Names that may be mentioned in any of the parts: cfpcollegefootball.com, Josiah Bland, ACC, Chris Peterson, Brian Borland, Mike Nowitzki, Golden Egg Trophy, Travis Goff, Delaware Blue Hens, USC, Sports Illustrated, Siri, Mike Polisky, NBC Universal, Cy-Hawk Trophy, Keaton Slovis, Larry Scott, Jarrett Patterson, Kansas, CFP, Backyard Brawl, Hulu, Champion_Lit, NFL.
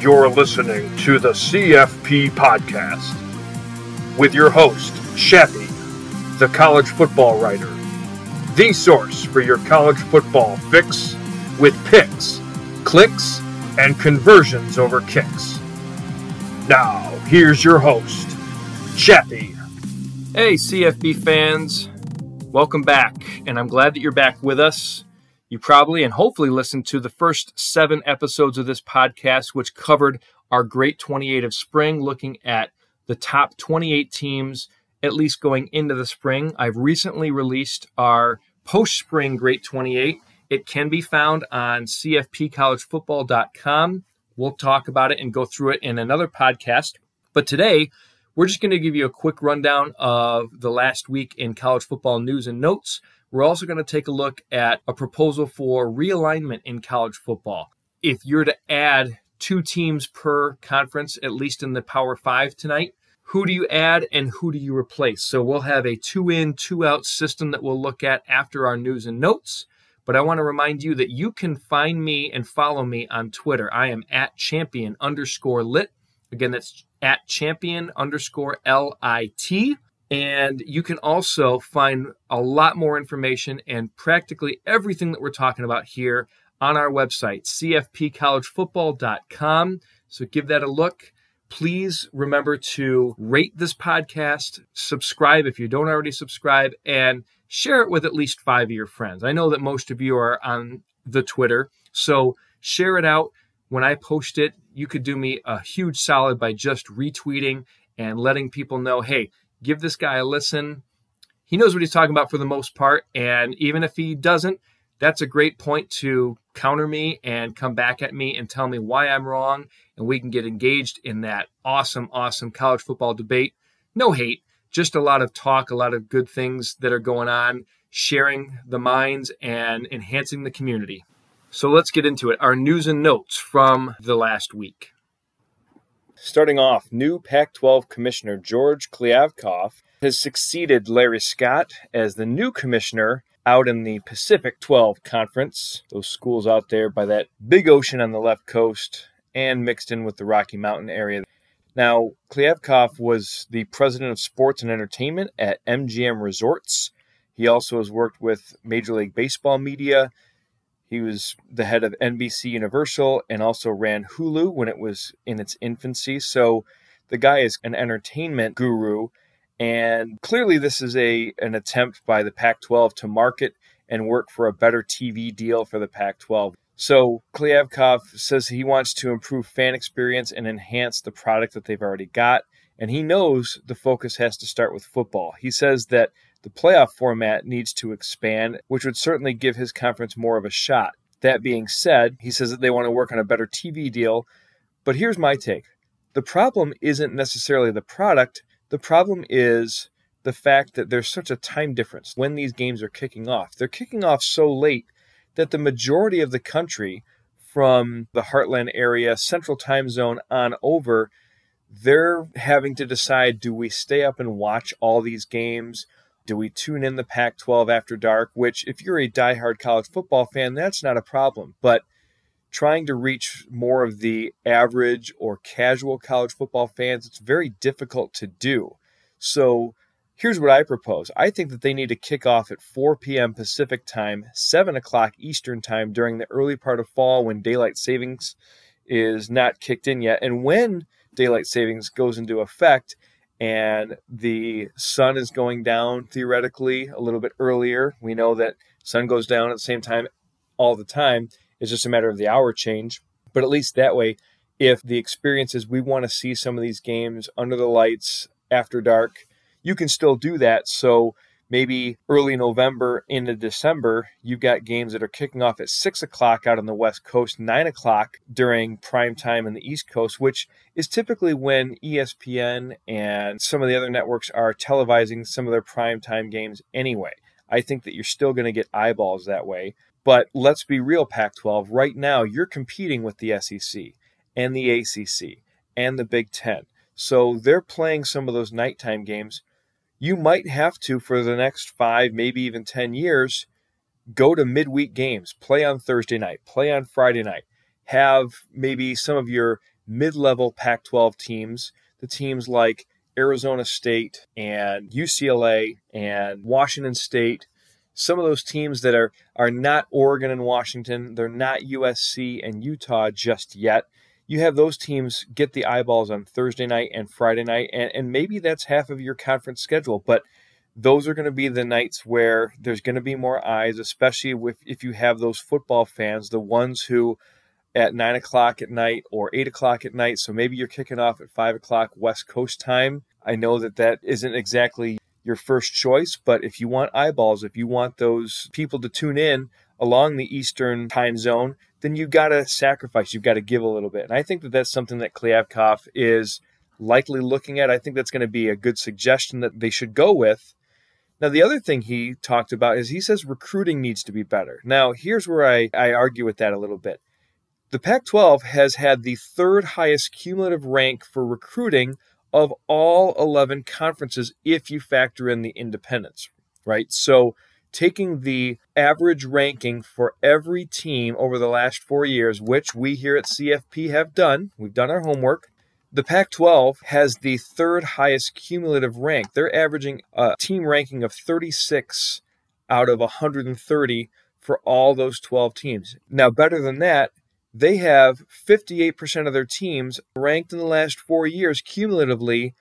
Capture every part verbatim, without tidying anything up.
You're listening to the C F P Podcast with your host, Chappy, the college football writer, the source for your college football fix with picks, clicks, and conversions over kicks. Now, here's your host, Chappy. Hey, C F P fans. Welcome back, and I'm glad that you're back with us. You probably and hopefully listened to the first seven episodes of this podcast, which covered our great twenty-eight of spring, looking at the top twenty-eight teams, at least going into the spring. I've recently released our post-spring Great twenty-eight. It can be found on c f p college football dot com. We'll talk about it and go through it in another podcast. But today, we're just going to give you a quick rundown of the last week in college football news and notes. We're also going to take a look at a proposal for realignment in college football. If you're to add two teams per conference, at least in the Power Five tonight, who do you add and who do you replace? So we'll have a two-in, two-out system that we'll look at after our news and notes. But I want to remind you that you can find me and follow me on Twitter. I am at champion underscore lit. Again, that's at champion underscore L I T. And you can also find a lot more information and practically everything that we're talking about here on our website, c f p college football dot com. So give that a look. Please remember to rate this podcast, subscribe if you don't already subscribe, and share it with at least five of your friends. I know that most of you are on the Twitter, so share it out. When I post it, you could do me a huge solid by just retweeting and letting people know, hey, give this guy a listen. He knows what he's talking about for the most part. And even if he doesn't, that's a great point to counter me and come back at me and tell me why I'm wrong. And we can get engaged in that awesome, awesome college football debate. No hate, just a lot of talk, a lot of good things that are going on, sharing the minds and enhancing the community. So let's get into it. Our news and notes from the last week. Starting off, new Pac twelve Commissioner George Kliavkoff has succeeded Larry Scott as the new commissioner out in the Pacific twelve Conference. Those schools out there by that big ocean on the left coast and mixed in with the Rocky Mountain area. Now, Kliavkoff was the president of sports and entertainment at M G M Resorts. He also has worked with Major League Baseball media. He was the head of N B C Universal and also ran Hulu when it was in its infancy. So the guy is an entertainment guru. And clearly this is a an attempt by the Pac twelve to market and work for a better T V deal for the Pac twelve. So Kliavkoff says he wants to improve fan experience and enhance the product that they've already got. And he knows the focus has to start with football. He says that the playoff format needs to expand, which would certainly give his conference more of a shot. That being said, he says that they want to work on a better T V deal. But here's my take. The problem isn't necessarily the product. The problem is the fact that there's such a time difference when these games are kicking off. They're kicking off so late that the majority of the country from the Heartland area, Central Time Zone on over, they're having to decide, do we stay up and watch all these games? Do we tune in the Pac twelve after dark? Which, if you're a diehard college football fan, that's not a problem. But trying to reach more of the average or casual college football fans, it's very difficult to do. So here's what I propose. I think that they need to kick off at four p.m. Pacific time, seven o'clock Eastern time during the early part of fall when daylight savings is not kicked in yet. And when daylight savings goes into effect, and the sun is going down theoretically a little bit earlier. We know that sun goes down at the same time all the time. It's just a matter of the hour change. But at least that way, if the experience is we want to see some of these games under the lights after dark, you can still do that. So maybe early November into December, you've got games that are kicking off at six o'clock out on the West Coast, nine o'clock during prime time in the East Coast, which is typically when E S P N and some of the other networks are televising some of their prime time games anyway. I think that you're still going to get eyeballs that way. But let's be real, Pac twelve. Right now, you're competing with the S E C and the A C C and the Big Ten. So they're playing some of those nighttime games. You might have to, for the next five, maybe even ten years, go to midweek games, play on Thursday night, play on Friday night, have maybe some of your mid-level Pac twelve teams, the teams like Arizona State and U C L A and Washington State, some of those teams that are, are not Oregon and Washington, they're not U S C and Utah just yet. You have those teams get the eyeballs on Thursday night and Friday night, and, and maybe that's half of your conference schedule, but those are going to be the nights where there's going to be more eyes, especially with, if you have those football fans, the ones who at nine o'clock at night or eight o'clock at night, so maybe you're kicking off at five o'clock West Coast time. I know that that isn't exactly your first choice, but if you want eyeballs, if you want those people to tune in along the Eastern time zone, then you've got to sacrifice. You've got to give a little bit. And I think that that's something that Kliavkoff is likely looking at. I think that's going to be a good suggestion that they should go with. Now, the other thing he talked about is he says recruiting needs to be better. Now, here's where I, I argue with that a little bit. The Pac twelve has had the third highest cumulative rank for recruiting of all eleven conferences if you factor in the independents, right? So taking the average ranking for every team over the last four years, which we here at C F P have done, we've done our homework, the Pac twelve has the third highest cumulative rank. They're averaging a team ranking of thirty-six out of one hundred thirty for all those twelve teams. Now, better than that, they have fifty-eight percent of their teams ranked in the last four years cumulatively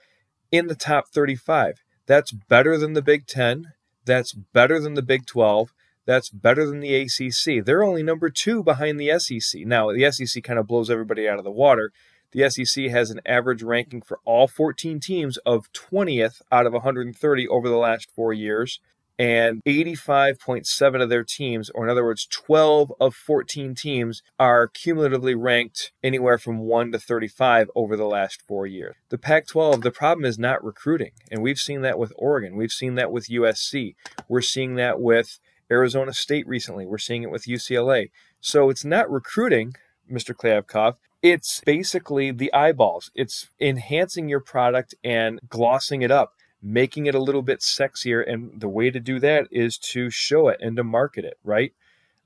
in the top thirty-five. That's better than the Big Ten. That's better than the Big twelve. That's better than the A C C. They're only number two behind the S E C. Now, the S E C kind of blows everybody out of the water. The S E C has an average ranking for all fourteen teams of twentieth out of one hundred thirty over the last four years, and eighty-five point seven of their teams, or in other words, twelve of fourteen teams, are cumulatively ranked anywhere from one to thirty-five over the last four years. The Pac twelve, the problem is not recruiting, and we've seen that with Oregon. We've seen that with U S C. We're seeing that with Arizona State recently. We're seeing it with U C L A. So it's not recruiting, Mister Kliavkoff. It's basically the eyeballs. It's enhancing your product and glossing it up, making it a little bit sexier. And the way to do that is to show it and to market it, right?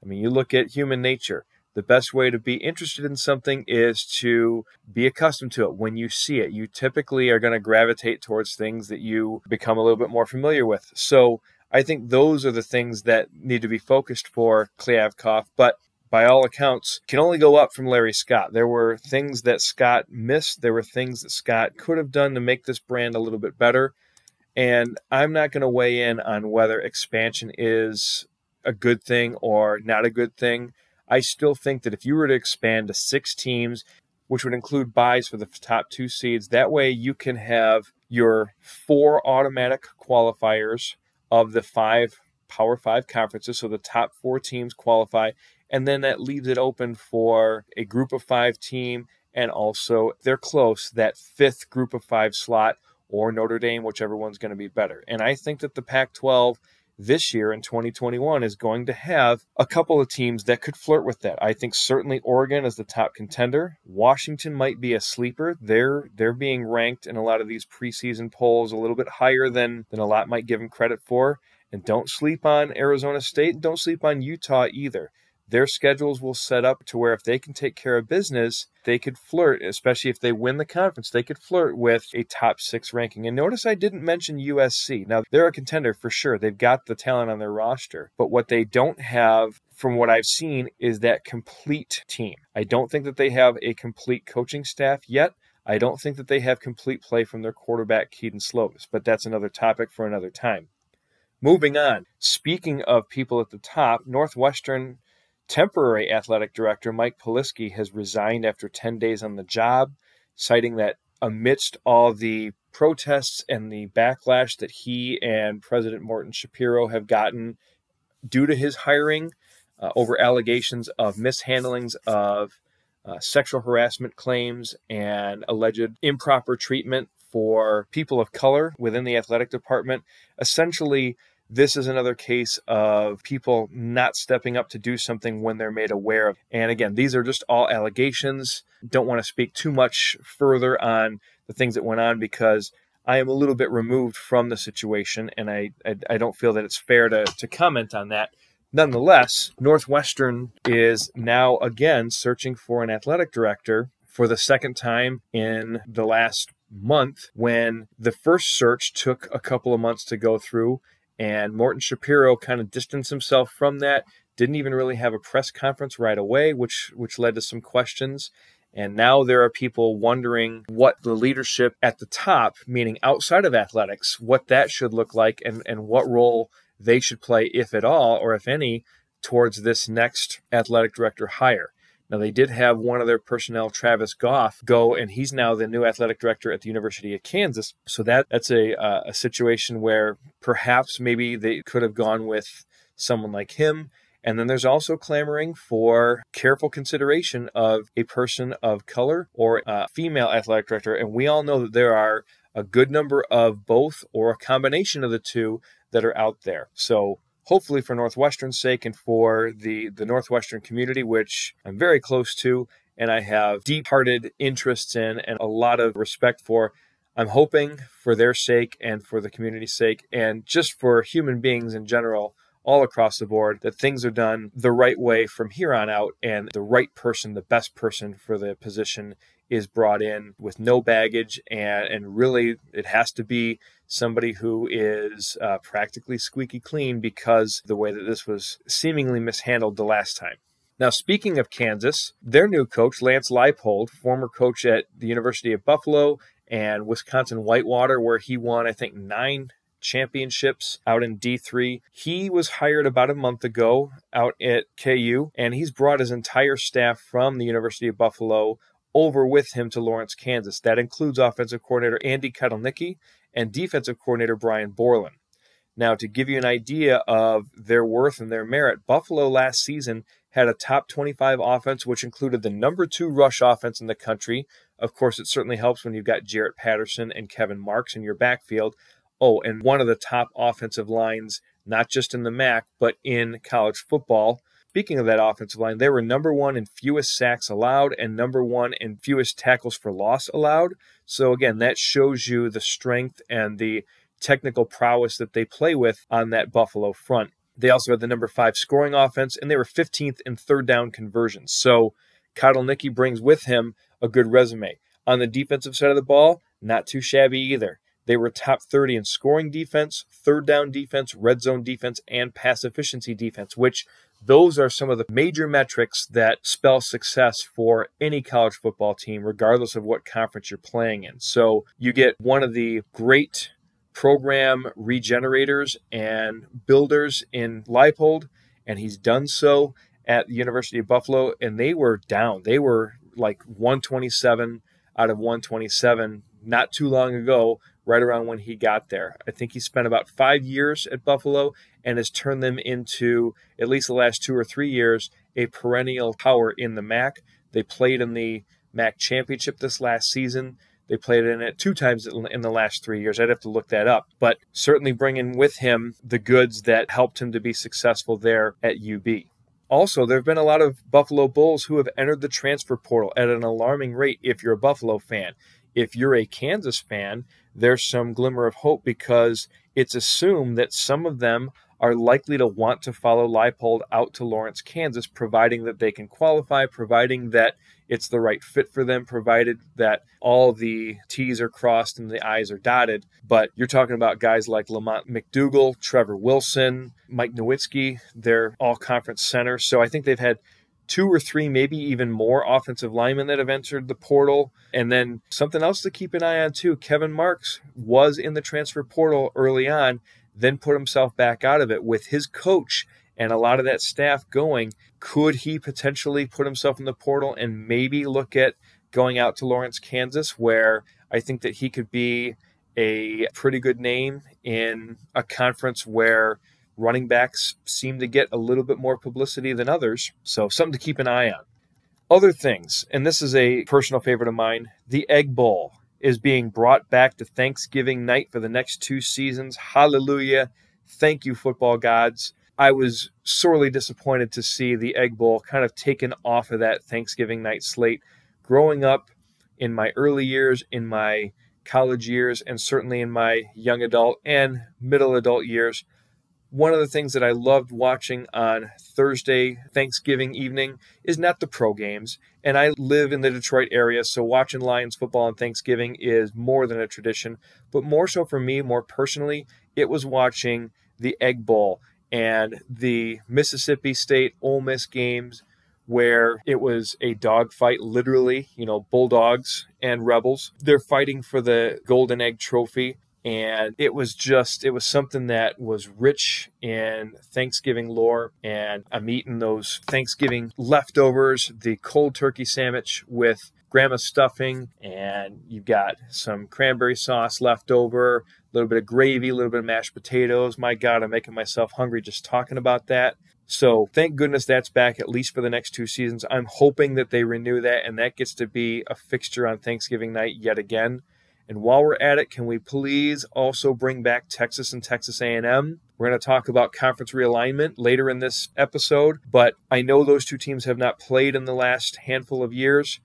I mean, you look at human nature. The best way to be interested in something is to be accustomed to it. When you see it, you typically are going to gravitate towards things that you become a little bit more familiar with. So I think those are the things that need to be focused for Kliavkoff. But by all accounts, can only go up from Larry Scott. There were things that Scott missed. There were things that Scott could have done to make this brand a little bit better. And I'm not going to weigh in on whether expansion is a good thing or not a good thing. I still think that if you were to expand to six teams, which would include buys for the top two seeds, that way you can have your four automatic qualifiers of the five Power Five conferences. So the top four teams qualify. And then that leaves it open for a group of five team, and also, if they're close, that fifth group of five slot, or Notre Dame, whichever one's going to be better. And I think that the Pac twelve this year in twenty twenty-one is going to have a couple of teams that could flirt with that. I think certainly Oregon is the top contender. Washington might be a sleeper. They're they're being ranked in a lot of these preseason polls a little bit higher than, than a lot might give them credit for. And don't sleep on Arizona State. Don't sleep on Utah either. Their schedules will set up to where if they can take care of business, they could flirt, especially if they win the conference, they could flirt with a top six ranking. And notice I didn't mention U S C. Now, they're a contender for sure. They've got the talent on their roster. But what they don't have, from what I've seen, is that complete team. I don't think that they have a complete coaching staff yet. I don't think that they have complete play from their quarterback, Keaton Slovis. But that's another topic for another time. Moving on. Speaking of people at the top, Northwestern temporary athletic director Mike Polisky has resigned after ten days on the job, citing that amidst all the protests and the backlash that he and President Morton Shapiro have gotten due to his hiring uh, over allegations of mishandlings of uh, sexual harassment claims and alleged improper treatment for people of color within the athletic department, essentially, this is another case of people not stepping up to do something when they're made aware of. And again, these are just all allegations. Don't want to speak too much further on the things that went on because I am a little bit removed from the situation, and I, I, I don't feel that it's fair to, to comment on that. Nonetheless, Northwestern is now again searching for an athletic director for the second time in the last month, when the first search took a couple of months to go through, and Morton Shapiro kind of distanced himself from that, didn't even really have a press conference right away, which which led to some questions. And now there are people wondering what the leadership at the top, meaning outside of athletics, what that should look like and, and what role they should play, if at all, or if any, towards this next athletic director hire. Now, they did have one of their personnel, Travis Goff, go, and he's now the new athletic director at the University of Kansas. So that that's a, uh, a situation where perhaps maybe they could have gone with someone like him. And then there's also clamoring for careful consideration of a person of color or a female athletic director. And we all know that there are a good number of both or a combination of the two that are out there. So hopefully for Northwestern's sake and for the, the Northwestern community, which I'm very close to and I have deep-hearted interests in and a lot of respect for, I'm hoping for their sake and for the community's sake and just for human beings in general, all across the board, that things are done the right way from here on out and the right person, the best person for the position is brought in with no baggage. And, and really, it has to be somebody who is uh, practically squeaky clean because the way that this was seemingly mishandled the last time. Now, speaking of Kansas, their new coach, Lance Leipold, former coach at the University of Buffalo and Wisconsin Whitewater, where he won, I think, nine championships out in D three. He was hired about a month ago out at K U, and he's brought his entire staff from the University of Buffalo over with him to Lawrence, Kansas. That includes offensive coordinator Andy Ketelnicki and defensive coordinator Brian Borland. Now, to give you an idea of their worth and their merit, Buffalo last season had a top twenty-five offense, which included the number two rush offense in the country. Of course, it certainly helps when you've got Jarrett Patterson and Kevin Marks in your backfield. Oh, and one of the top offensive lines, not just in the M A C, but in college football. Speaking of that offensive line, they were number one in fewest sacks allowed and number one in fewest tackles for loss allowed. So again, that shows you the strength and the technical prowess that they play with on that Buffalo front. They also had the number five scoring offense, and they were fifteenth in third down conversions. So Ketelnicki brings with him a good resume. On the defensive side of the ball, not too shabby either. They were top thirty in scoring defense, third down defense, red zone defense, and pass efficiency defense, which those are some of the major metrics that spell success for any college football team, regardless of what conference you're playing in. So you get one of the great program regenerators and builders in Leipold, and he's done so at the University of Buffalo, and they were down. They were like one twenty-seven out of one twenty-seven not too long ago, right around when he got there. I think he spent about five years at Buffalo and has turned them into, at least the last two or three years, a perennial power in the M A C. They played in the M A C championship this last season. They played in it two times in the last three years. I'd have to look that up, but certainly bringing with him the goods that helped him to be successful there at U B. Also, there have been a lot of Buffalo Bulls who have entered the transfer portal at an alarming rate if you're a Buffalo fan. If you're a Kansas fan, there's some glimmer of hope because it's assumed that some of them are likely to want to follow Leipold out to Lawrence, Kansas, providing that they can qualify, providing that it's the right fit for them, provided that all the T's are crossed and the I's are dotted. But you're talking about guys like Lamont McDougal, Trevor Wilson, Mike Nowitzki. They're all conference centers. So I think they've had two or three, maybe even more offensive linemen that have entered the portal. And then something else to keep an eye on too, Kevin Marks was in the transfer portal early on, then put himself back out of it with his coach and a lot of that staff going. Could he potentially put himself in the portal and maybe look at going out to Lawrence, Kansas, where I think that he could be a pretty good name in a conference where running backs seem to get a little bit more publicity than others, so something to keep an eye on. Other things, and this is a personal favorite of mine, the Egg Bowl is being brought back to Thanksgiving night for the next two seasons. Hallelujah. Thank you, football gods. I was sorely disappointed to see the Egg Bowl kind of taken off of that Thanksgiving night slate. Growing up in my early years, in my college years, and certainly in my young adult and middle adult years, One of the things that I loved watching on Thursday, Thanksgiving evening, is not the pro games. And I live in the Detroit area, so watching Lions football on Thanksgiving is more than a tradition. But more so for me, more personally, it was watching the Egg Bowl and the Mississippi State Ole Miss games, where it was a dogfight, literally, you know, Bulldogs and Rebels. They're fighting for the Golden Egg Trophy. And it was just, it was something that was rich in Thanksgiving lore. And I'm eating those Thanksgiving leftovers, the cold turkey sandwich with grandma's stuffing. And you've got some cranberry sauce left over, a little bit of gravy, a little bit of mashed potatoes. My God, I'm making myself hungry just talking about that. So thank goodness that's back, at least for the next two seasons. I'm hoping that they renew that and that gets to be a fixture on Thanksgiving night yet again. And while we're at it, can we please also bring back Texas and Texas A and M? We're going to talk about conference realignment later in this episode, but I know those two teams have not played in the last handful of years.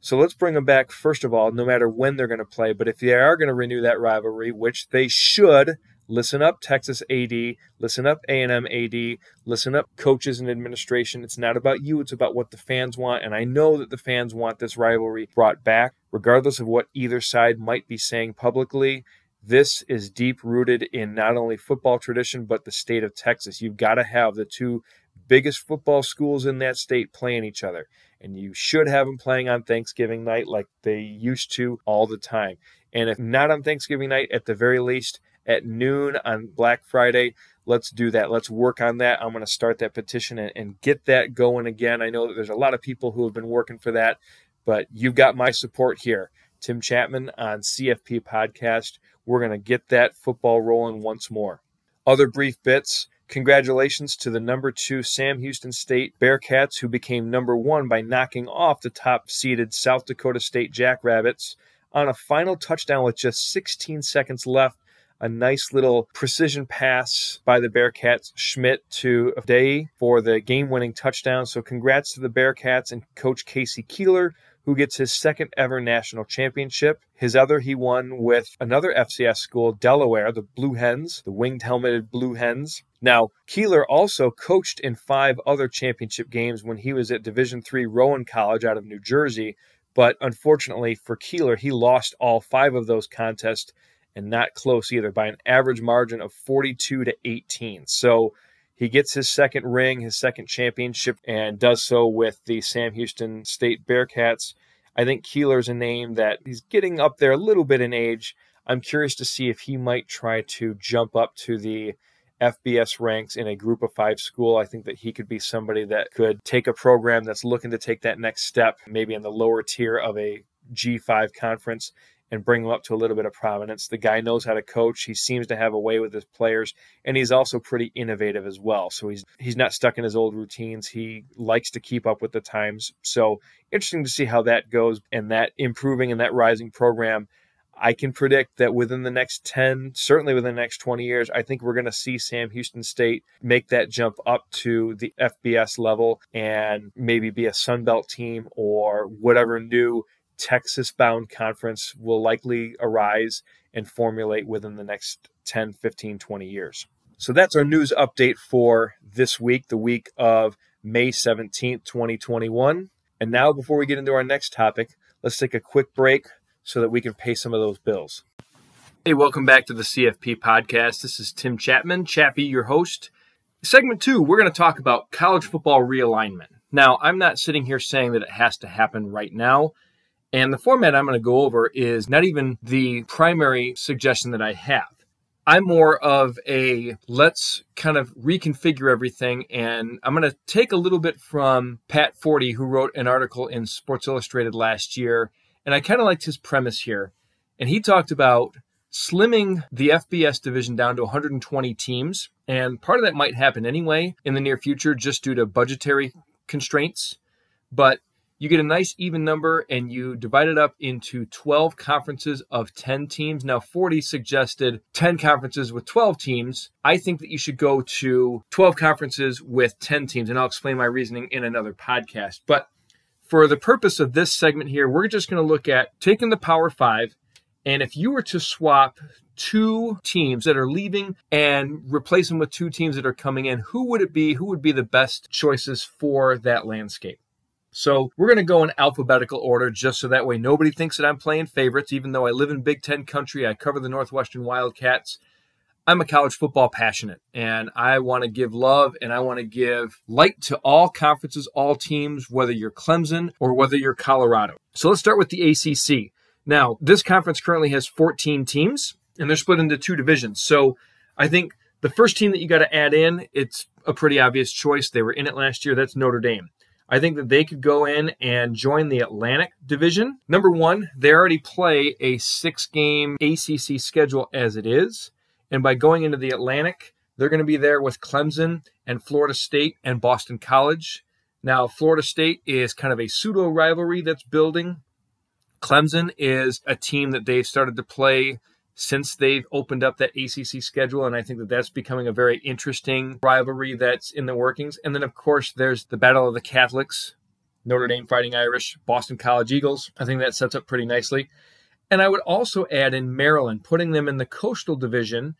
So let's bring them back, first of all, no matter when they're going to play. But if they are going to renew that rivalry, which they should, listen up, Texas A D, listen up, A and M A D, listen up, coaches and administration. It's not about you. It's about what the fans want. And I know that the fans want this rivalry brought back, regardless of what either side might be saying publicly. This is deep-rooted in not only football tradition, but the state of Texas. You've got to have the two biggest football schools in that state playing each other. And you should have them playing on Thanksgiving night like they used to all the time. And if not on Thanksgiving night, at the very least, at noon on Black Friday, let's do that. Let's work on that. I'm going to start that petition and, and get that going again. I know that there's a lot of people who have been working for that, but you've got my support here. Tim Chapman on C F P Podcast. We're going to get that football rolling once more. Other brief bits. Congratulations to the number two Sam Houston State Bearcats, who became number one by knocking off the top-seeded South Dakota State Jackrabbits on a final touchdown with just sixteen seconds left. A nice little precision pass by the Bearcats, Schmidt to Day for the game-winning touchdown. So congrats to the Bearcats and Coach Casey Keeler, who gets his second ever national championship. His other he won with another F C S school, Delaware, the Blue Hens, the winged helmeted Blue Hens. Now, Keeler also coached in five other championship games when he was at Division three Rowan College out of New Jersey. But unfortunately for Keeler, he lost all five of those contests, and not close either, by an average margin of forty-two to eighteen. So he gets his second ring, his second championship, and does so with the Sam Houston State Bearcats. I think Keeler's a name that he's getting up there a little bit in age. I'm curious to see if he might try to jump up to the F B S ranks in a group of five school. I think that he could be somebody that could take a program that's looking to take that next step, maybe in the lower tier of a G five conference, and bring him up to a little bit of prominence. The guy knows how to coach. He seems to have a way with his players, and he's also pretty innovative as well. So he's he's not stuck in his old routines. He likes to keep up with the times. So interesting to see how that goes, and that improving and that rising program. I can predict that within the next ten, certainly within the next twenty years, I think we're going to see Sam Houston State make that jump up to the F B S level and maybe be a Sunbelt team or whatever new Texas-bound conference will likely arise and formulate within the next ten, fifteen, twenty years. So that's our news update for this week, the week of May seventeenth, twenty twenty-one. And now, before we get into our next topic, let's take a quick break so that we can pay some of those bills. Hey, welcome back to the C F P Podcast. This is Tim Chapman, Chappy, your host. Segment two, we're going to talk about college football realignment. Now, I'm not sitting here saying that it has to happen right now. And the format I'm going to go over is not even the primary suggestion that I have. I'm more of a let's kind of reconfigure everything. And I'm going to take a little bit from Pat Forde, who wrote an article in Sports Illustrated last year. And I kind of liked his premise here. And he talked about slimming the F B S division down to one hundred twenty teams. And part of that might happen anyway in the near future just due to budgetary constraints. But you get a nice even number, and you divide it up into twelve conferences of ten teams. Now, Forde suggested ten conferences with twelve teams. I think that you should go to twelve conferences with ten teams, and I'll explain my reasoning in another podcast. But for the purpose of this segment here, we're just going to look at taking the Power Five And if you were to swap two teams that are leaving and replace them with two teams that are coming in, who would it be? Who would be the best choices for that landscape? So we're going to go in alphabetical order just so that way nobody thinks that I'm playing favorites. Even though I live in Big Ten country, I cover the Northwestern Wildcats. I'm a college football passionate, and I want to give love and I want to give light to all conferences, all teams, whether you're Clemson or whether you're Colorado. So let's start with the A C C. Now, this conference currently has fourteen teams, and they're split into two divisions. So I think the first team that you got to add in, it's a pretty obvious choice. They were in it last year. That's Notre Dame. I think that they could go in and join the Atlantic Division. Number one, they already play a six-game A C C schedule as it is. And by going into the Atlantic, they're going to be there with Clemson and Florida State and Boston College. Now, Florida State is kind of a pseudo-rivalry that's building. Clemson is a team that they've started to play since they've opened up that A C C schedule, and I think that that's becoming a very interesting rivalry that's in the workings. And then, of course, there's the Battle of the Catholics, Notre Dame Fighting Irish, Boston College Eagles. I think that sets up pretty nicely. And I would also add in Maryland, putting them in the Coastal Division.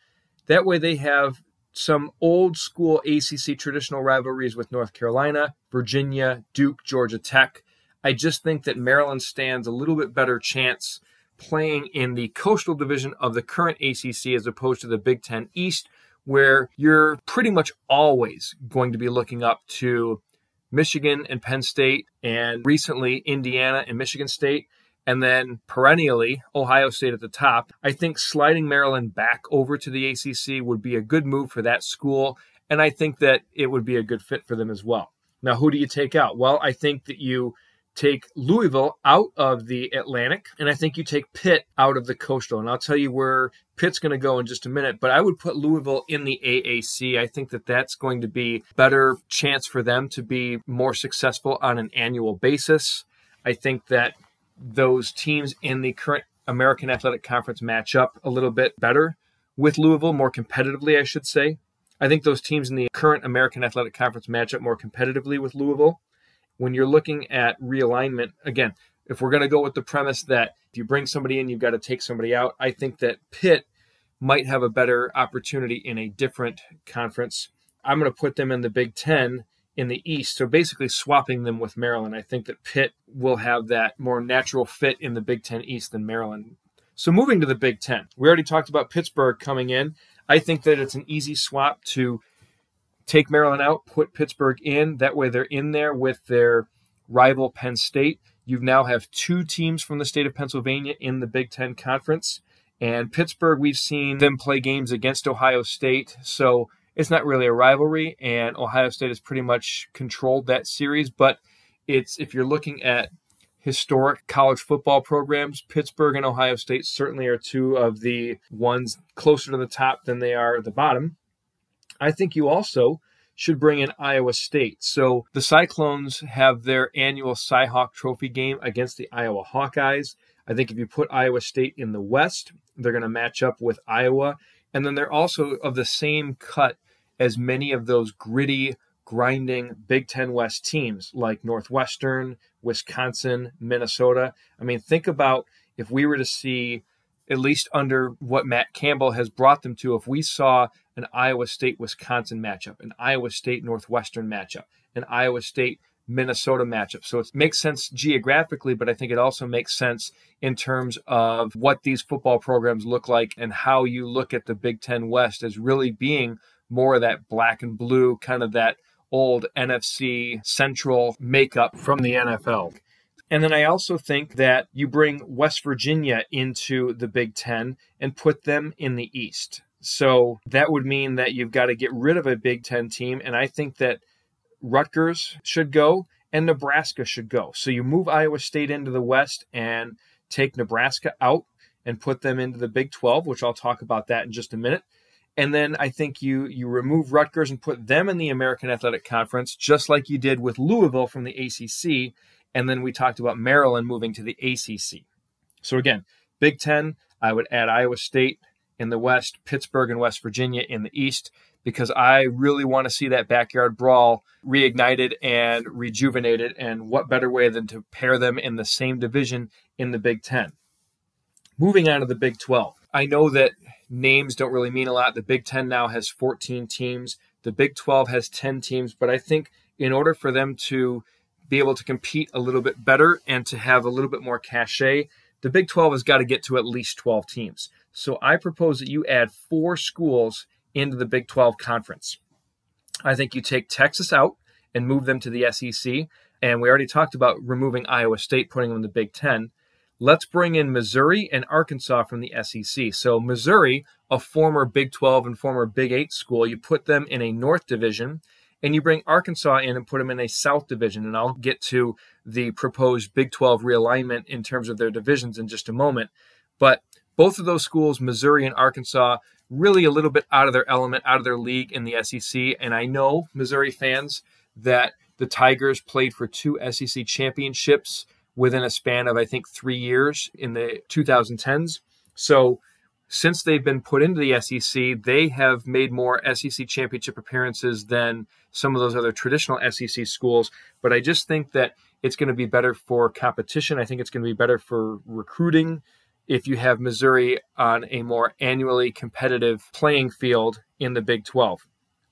That way they have some old school A C C traditional rivalries with North Carolina, Virginia, Duke, Georgia Tech. I just think that Maryland stands a little bit better chance playing in the Coastal Division of the current A C C as opposed to the Big Ten East, where you're pretty much always going to be looking up to Michigan and Penn State, and recently Indiana and Michigan State. And then perennially, Ohio State at the top. I think sliding Maryland back over to the A C C would be a good move for that school, and I think that it would be a good fit for them as well. Now, who do you take out? Well, I think that you take Louisville out of the Atlantic, and I think you take Pitt out of the Coastal. And I'll tell you where Pitt's going to go in just a minute, but I would put Louisville in the A A C. I think that that's going to be a better chance for them to be more successful on an annual basis. I think that those teams in the current American Athletic Conference match up a little bit better with Louisville, more competitively, I should say. I think those teams in the current American Athletic Conference match up more competitively with Louisville. When you're looking at realignment, again, if we're going to go with the premise that if you bring somebody in, you've got to take somebody out, I think that Pitt might have a better opportunity in a different conference. I'm going to put them in the Big Ten in the East, so basically swapping them with Maryland. I think that Pitt will have that more natural fit in the Big Ten East than Maryland. So moving to the Big Ten, we already talked about Pittsburgh coming in. I think that it's an easy swap to take Maryland out, put Pittsburgh in. That way they're in there with their rival Penn State. You now have two teams from the state of Pennsylvania in the Big Ten Conference. And Pittsburgh, we've seen them play games against Ohio State. So it's not really a rivalry, and Ohio State has pretty much controlled that series. But it's if you're looking at historic college football programs, Pittsburgh and Ohio State certainly are two of the ones closer to the top than they are at the bottom. I think you also should bring in Iowa State. So the Cyclones have their annual Cy-Hawk Trophy game against the Iowa Hawkeyes. I think if you put Iowa State in the West, they're going to match up with Iowa. And then they're also of the same cut as many of those gritty, grinding Big Ten West teams like Northwestern, Wisconsin, Minnesota. I mean, think about if we were to see, at least under what Matt Campbell has brought them to, if we saw an Iowa State-Wisconsin matchup, an Iowa State-Northwestern matchup, an Iowa State-Minnesota matchup. So it makes sense geographically, but I think it also makes sense in terms of what these football programs look like and how you look at the Big Ten West as really being more of that black and blue, kind of that old N F C Central makeup from the N F L. And then I also think that you bring West Virginia into the Big Ten and put them in the East. So that would mean that you've got to get rid of a Big Ten team, and I think that Rutgers should go and Nebraska should go. So you move Iowa State into the West and take Nebraska out and put them into the Big twelve, which I'll talk about that in just a minute. And then I think you you remove Rutgers and put them in the American Athletic Conference, just like you did with Louisville from the A C C. And then we talked about Maryland moving to the A C C. So again, Big Ten, I would add Iowa State in the West, Pittsburgh and West Virginia in the East, because I really want to see that backyard brawl reignited and rejuvenated. And what better way than to pair them in the same division in the Big Ten? Moving on to the Big twelve. I know that names don't really mean a lot. The Big ten now has fourteen teams. The Big twelve has ten teams. But I think in order for them to be able to compete a little bit better and to have a little bit more cachet, the Big twelve has got to get to at least twelve teams. So I propose that you add four schools into the Big twelve conference. I think you take Texas out and move them to the S E C. And we already talked about removing Iowa State, putting them in the Big ten. Let's bring in Missouri and Arkansas from the S E C. So Missouri, a former Big twelve and former Big eight school, you put them in a North Division, and you bring Arkansas in and put them in a South Division. And I'll get to the proposed Big twelve realignment in terms of their divisions in just a moment. But both of those schools, Missouri and Arkansas, really a little bit out of their element, out of their league in the S E C. And I know, Missouri fans, that the Tigers played for two S E C championships within a span of, I think, three years in the twenty tens. So since they've been put into the S E C, they have made more S E C championship appearances than some of those other traditional S E C schools. But I just think that it's going to be better for competition. I think it's going to be better for recruiting if you have Missouri on a more annually competitive playing field in the Big twelve.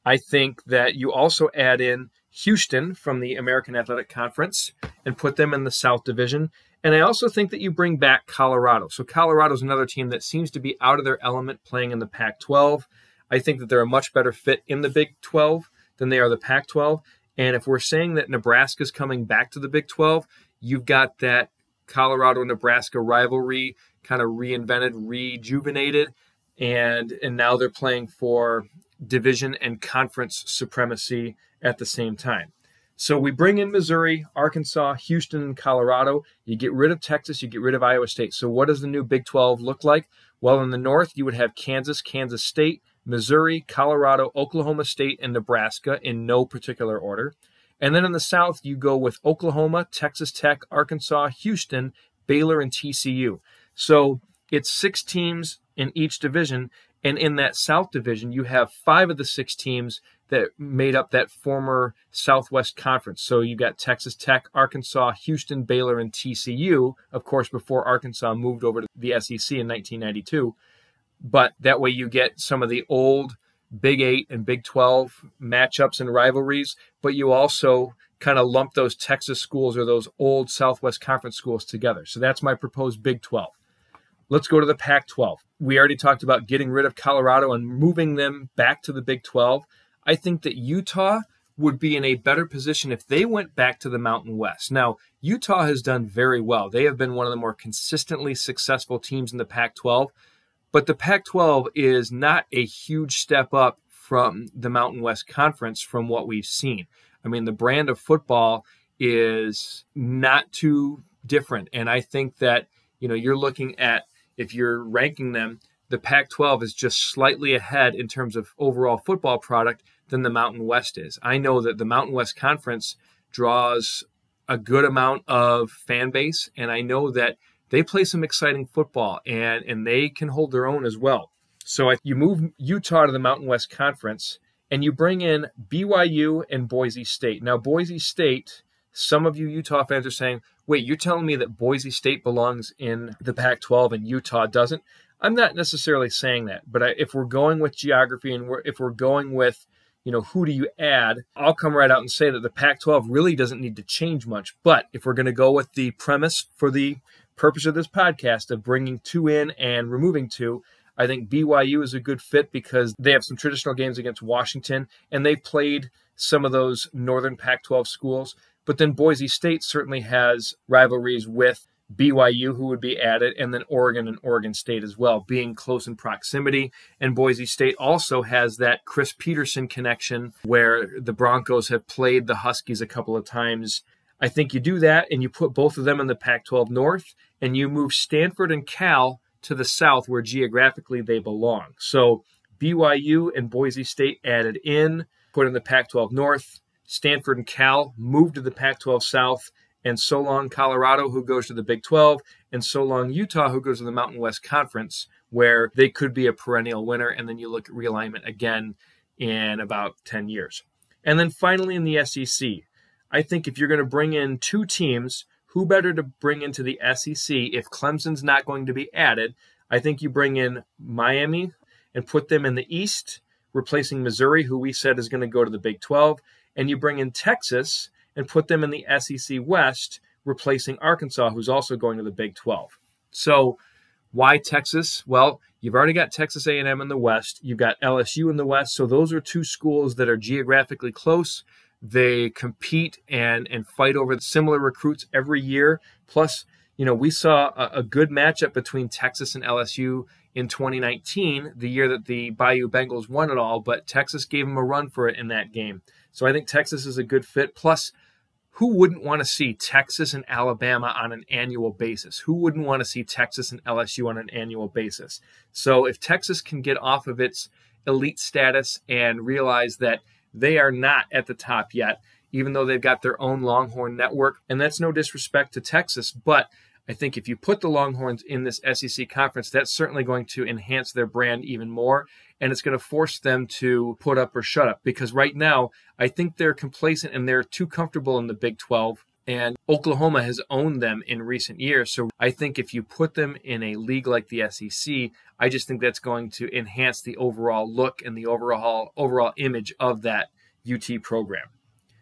I think that you also add in Houston from the American Athletic Conference and put them in the South Division. And I also think that you bring back Colorado. So Colorado is another team that seems to be out of their element playing in the Pac twelve. I think that they're a much better fit in the Big twelve than they are the Pac twelve. And if we're saying that Nebraska is coming back to the Big twelve, you've got that Colorado-Nebraska rivalry kind of reinvented, rejuvenated, and and now they're playing for division and conference supremacy at the same time. So we bring in Missouri, Arkansas, Houston, and Colorado. You get rid of Texas, you get rid of Iowa State. So what does the new Big twelve look like? Well, in the north, you would have Kansas, Kansas State, Missouri, Colorado, Oklahoma State, and Nebraska in no particular order. And then in the south, you go with Oklahoma, Texas Tech, Arkansas, Houston, Baylor, and T C U. So it's six teams in each division. And in that South Division, you have five of the six teams that made up that former Southwest Conference. So you got Texas Tech, Arkansas, Houston, Baylor, and T C U, of course, before Arkansas moved over to the S E C in nineteen ninety-two. But that way you get some of the old Big eight and Big twelve matchups and rivalries, but you also kind of lump those Texas schools or those old Southwest Conference schools together. So that's my proposed Big twelve. Let's go to the Pac twelve. We already talked about getting rid of Colorado and moving them back to the Big twelve. I think that Utah would be in a better position if they went back to the Mountain West. Now, Utah has done very well. They have been one of the more consistently successful teams in the Pac twelve, but the Pac twelve is not a huge step up from the Mountain West Conference from what we've seen. I mean, the brand of football is not too different, and I think that, you know, you're looking at, if you're ranking them, the Pac twelve is just slightly ahead in terms of overall football product than the Mountain West is. I know that the Mountain West Conference draws a good amount of fan base, and I know that they play some exciting football, and, and they can hold their own as well. So if you move Utah to the Mountain West Conference, and you bring in B Y U and Boise State. Now, Boise State, some of you Utah fans are saying, wait, you're telling me that Boise State belongs in the Pac twelve and Utah doesn't? I'm not necessarily saying that, but I, if we're going with geography and we're, if we're going with, you know, who do you add, I'll come right out and say that the Pac twelve really doesn't need to change much. But if we're going to go with the premise for the purpose of this podcast of bringing two in and removing two, I think B Y U is a good fit because they have some traditional games against Washington, and they played some of those northern Pac twelve schools. But then Boise State certainly has rivalries with B Y U, who would be added, and then Oregon and Oregon State as well, being close in proximity. And Boise State also has that Chris Peterson connection where the Broncos have played the Huskies a couple of times. I think you do that, and you put both of them in the Pac twelve North, and you move Stanford and Cal to the South where geographically they belong. So B Y U and Boise State added in, put in the Pac twelve North. Stanford and Cal moved to the Pac twelve South, and so long Colorado, who goes to the Big twelve, and so long Utah, who goes to the Mountain West Conference, where they could be a perennial winner, and then you look at realignment again in about ten years. And then finally in the S E C, I think if you're going to bring in two teams who better to bring into the S E C if Clemson's not going to be added? I think you bring in Miami and put them in the East, replacing Missouri, who we said is going to go to the Big twelve. And you bring in Texas and put them in the S E C West, replacing Arkansas, who's also going to the Big twelve. So why Texas? Well, you've already got Texas A and M in the West. You've got L S U in the West. So those are two schools that are geographically close. They compete and, and fight over similar recruits every year. Plus, you know, we saw a, a good matchup between Texas and L S U in twenty nineteen, the year that the Bayou Bengals won it all, but Texas gave them a run for it in that game. So I think Texas is a good fit. Plus, who wouldn't want to see Texas and Alabama on an annual basis? Who wouldn't want to see Texas and L S U on an annual basis? So if Texas can get off of its elite status and realize that they are not at the top yet, even though they've got their own Longhorn network, and that's no disrespect to Texas, but I think if you put the Longhorns in this S E C conference, that's certainly going to enhance their brand even more, and it's going to force them to put up or shut up, because right now, I think they're complacent and they're too comfortable in the Big twelve, and Oklahoma has owned them in recent years. So I think if you put them in a league like the S E C, I just think that's going to enhance the overall look and the overall overall image of that U T program.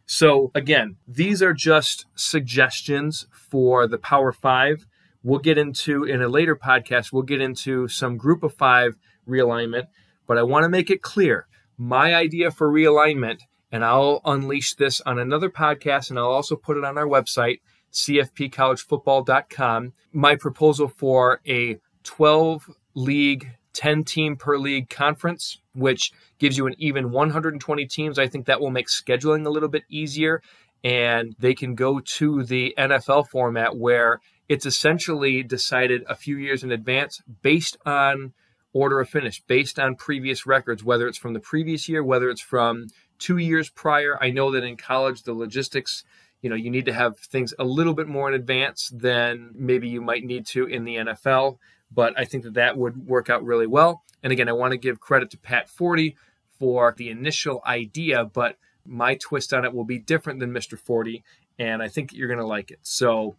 So again, these are just suggestions for the Power Five. We'll get into, in a later podcast, we'll get into some Group of Five realignment, but I want to make it clear, my idea for realignment, and I'll unleash this on another podcast, and I'll also put it on our website, c f p college football dot com. My proposal for a twelve league, ten team per league conference, which gives you an even one hundred twenty teams. I think that will make scheduling a little bit easier, and they can go to the N F L format where it's essentially decided a few years in advance based on order of finish, based on previous records, whether it's from the previous year, whether it's from two years prior. I know that in college, the logistics, you know, you need to have things a little bit more in advance than maybe you might need to in the N F L. But I think that that would work out really well. And again, I want to give credit to Pat Forde for the initial idea, but my twist on it will be different than Mister Forde, and I think you're going to like it. So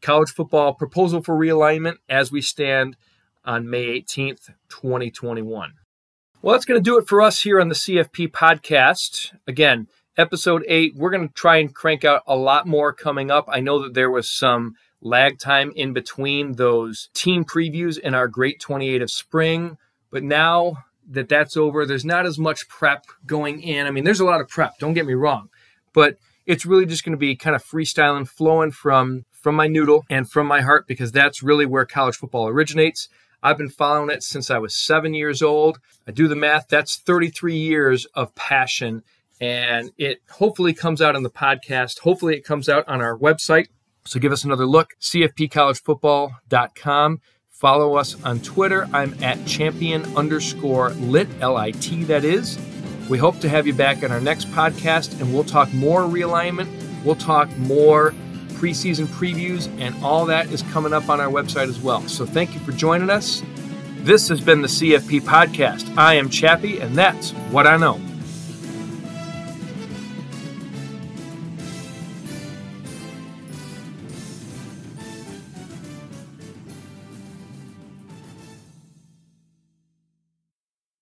college football proposal for realignment as we stand on May eighteenth, twenty twenty-one. Well, that's going to do it for us here on the C F P podcast. Again, episode eight, we're going to try and crank out a lot more coming up. I know that there was some lag time in between those team previews in our great twenty-eight of spring. But now that that's over, there's not as much prep going in. I mean, there's a lot of prep, don't get me wrong, but it's really just going to be kind of freestyling, flowing from, from my noodle and from my heart, because that's really where college football originates. I've been following it since I was seven years old. I do the math. That's thirty-three years of passion, and it hopefully comes out on the podcast. Hopefully it comes out on our website. So give us another look, c f p college football dot com. Follow us on Twitter. I'm at champion underscore lit, L I T, that is. We hope to have you back on our next podcast, and we'll talk more realignment. We'll talk more preseason previews, and all that is coming up on our website as well. So thank you for joining us. This has been the C F P Podcast. I am Chappy, and that's what I know.